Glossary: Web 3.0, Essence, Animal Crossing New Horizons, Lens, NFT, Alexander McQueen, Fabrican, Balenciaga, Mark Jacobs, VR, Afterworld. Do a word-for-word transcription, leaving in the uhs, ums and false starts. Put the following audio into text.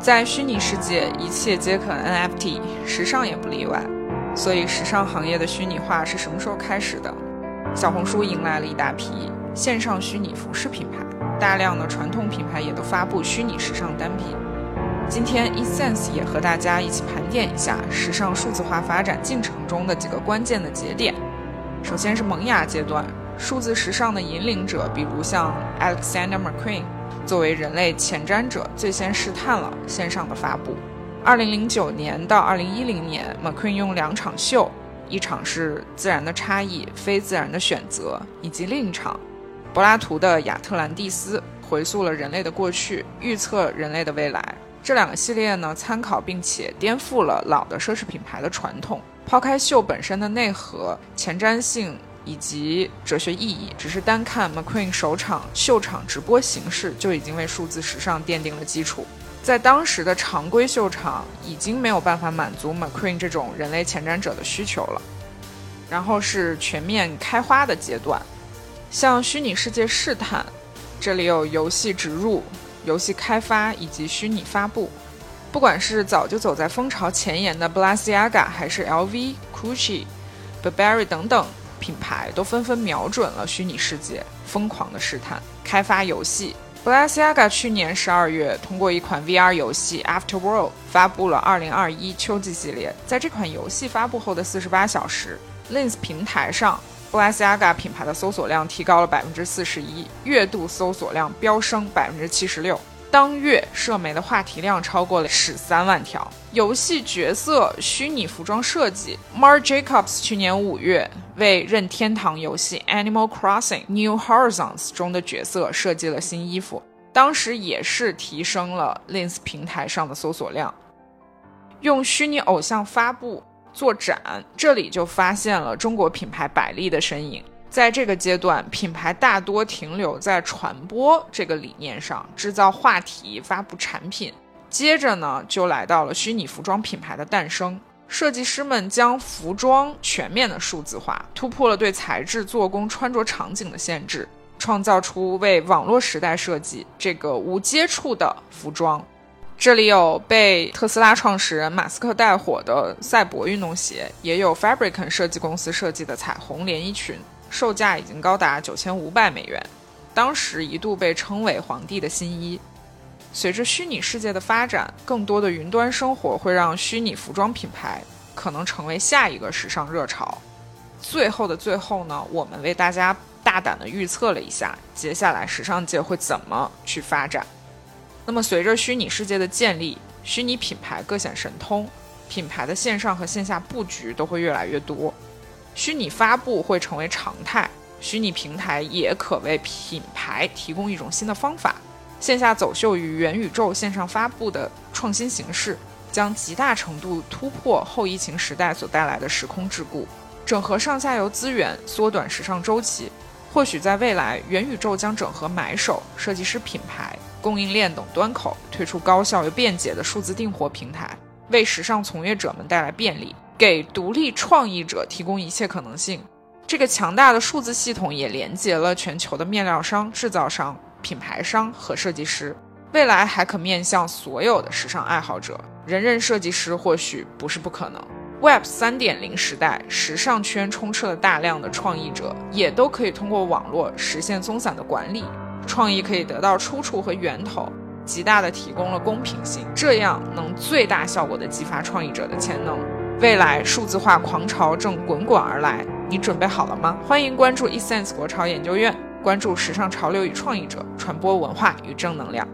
在虚拟世界，一切皆可 N F T， 时尚也不例外。所以时尚行业的虚拟化是什么时候开始的？小红书迎来了一大批线上虚拟服饰品牌，大量的传统品牌也都发布虚拟时尚单品。今天 Essence 也和大家一起盘点一下时尚数字化发展进程中的几个关键的节点。首先是萌芽阶段，数字时尚的引领者比如像 Alexander McQueen 作为人类前瞻者，最先试探了线上的发布。二零零九年到二零一零年 McQueen 用两场秀，一场是自然的差异非自然的选择，以及另一场柏拉图的亚特兰蒂斯，回溯了人类的过去，预测人类的未来。这两个系列呢，参考并且颠覆了老的奢侈品牌的传统，抛开秀本身的内核、前瞻性以及哲学意义，只是单看 McQueen 首场秀场直播形式就已经为数字时尚奠定了基础。在当时的常规秀场已经没有办法满足 McQueen 这种人类前瞻者的需求了。然后是全面开花的阶段，像虚拟世界试探，这里有游戏植入、游戏开发以及虚拟发布。不管是早就走在风潮前沿的 Balenciaga 还是 L V、Gucci、Burberry 等等品牌，都纷纷瞄准了虚拟世界，疯狂的试探开发游戏。Balenciaga 去年十二月通过一款 V R 游戏 Afterworld 发布了二零二一秋季系列。在这款游戏发布后的四十八小时， Lens 平台上 Balenciaga 品牌的搜索量提高了 百分之四十一， 月度搜索量飙升 百分之七十六， 当月社媒的话题量超过了十三万条。游戏角色虚拟服装设计， Mark Jacobs 去年五月为任天堂游戏 Animal Crossing New Horizons 中的角色设计了新衣服，当时也是提升了 Lens 平台上的搜索量。用虚拟偶像发布做展，这里就发现了中国品牌百丽的身影。在这个阶段，品牌大多停留在传播这个理念上，制造话题，发布产品。接着呢，就来到了虚拟服装品牌的诞生。设计师们将服装全面的数字化，突破了对材质、做工、穿着场景的限制，创造出为网络时代设计这个无接触的服装。这里有被特斯拉创始人马斯克带火的赛博运动鞋，也有 Fabrican 设计公司设计的彩虹连衣裙，售价已经高达九千五百美元，当时一度被称为皇帝的新衣。随着虚拟世界的发展，更多的云端生活会让虚拟服装品牌可能成为下一个时尚热潮。最后的最后呢，我们为大家大胆地预测了一下接下来时尚界会怎么去发展。那么随着虚拟世界的建立，虚拟品牌各显神通，品牌的线上和线下布局都会越来越多，虚拟发布会成为常态，虚拟平台也可为品牌提供一种新的方法。线下走秀与元宇宙线上发布的创新形式，将极大程度突破后疫情时代所带来的时空桎梏，整合上下游资源，缩短时尚周期。或许在未来，元宇宙将整合买手、设计师、品牌、供应链等端口，推出高效又便捷的数字订货平台，为时尚从业者们带来便利，给独立创意者提供一切可能性。这个强大的数字系统也连接了全球的面料商、制造商、品牌商和设计师，未来还可面向所有的时尚爱好者，人人设计师或许不是不可能。Web 三点零 时代，时尚圈充斥了大量的创意者，也都可以通过网络实现松散的管理，创意可以得到出处和源头，极大地提供了公平性，这样能最大效果地激发创意者的潜能。未来数字化狂潮正滚滚而来，你准备好了吗？欢迎关注 Essence 国潮研究院，关注时尚潮流与创意者，传播文化与正能量。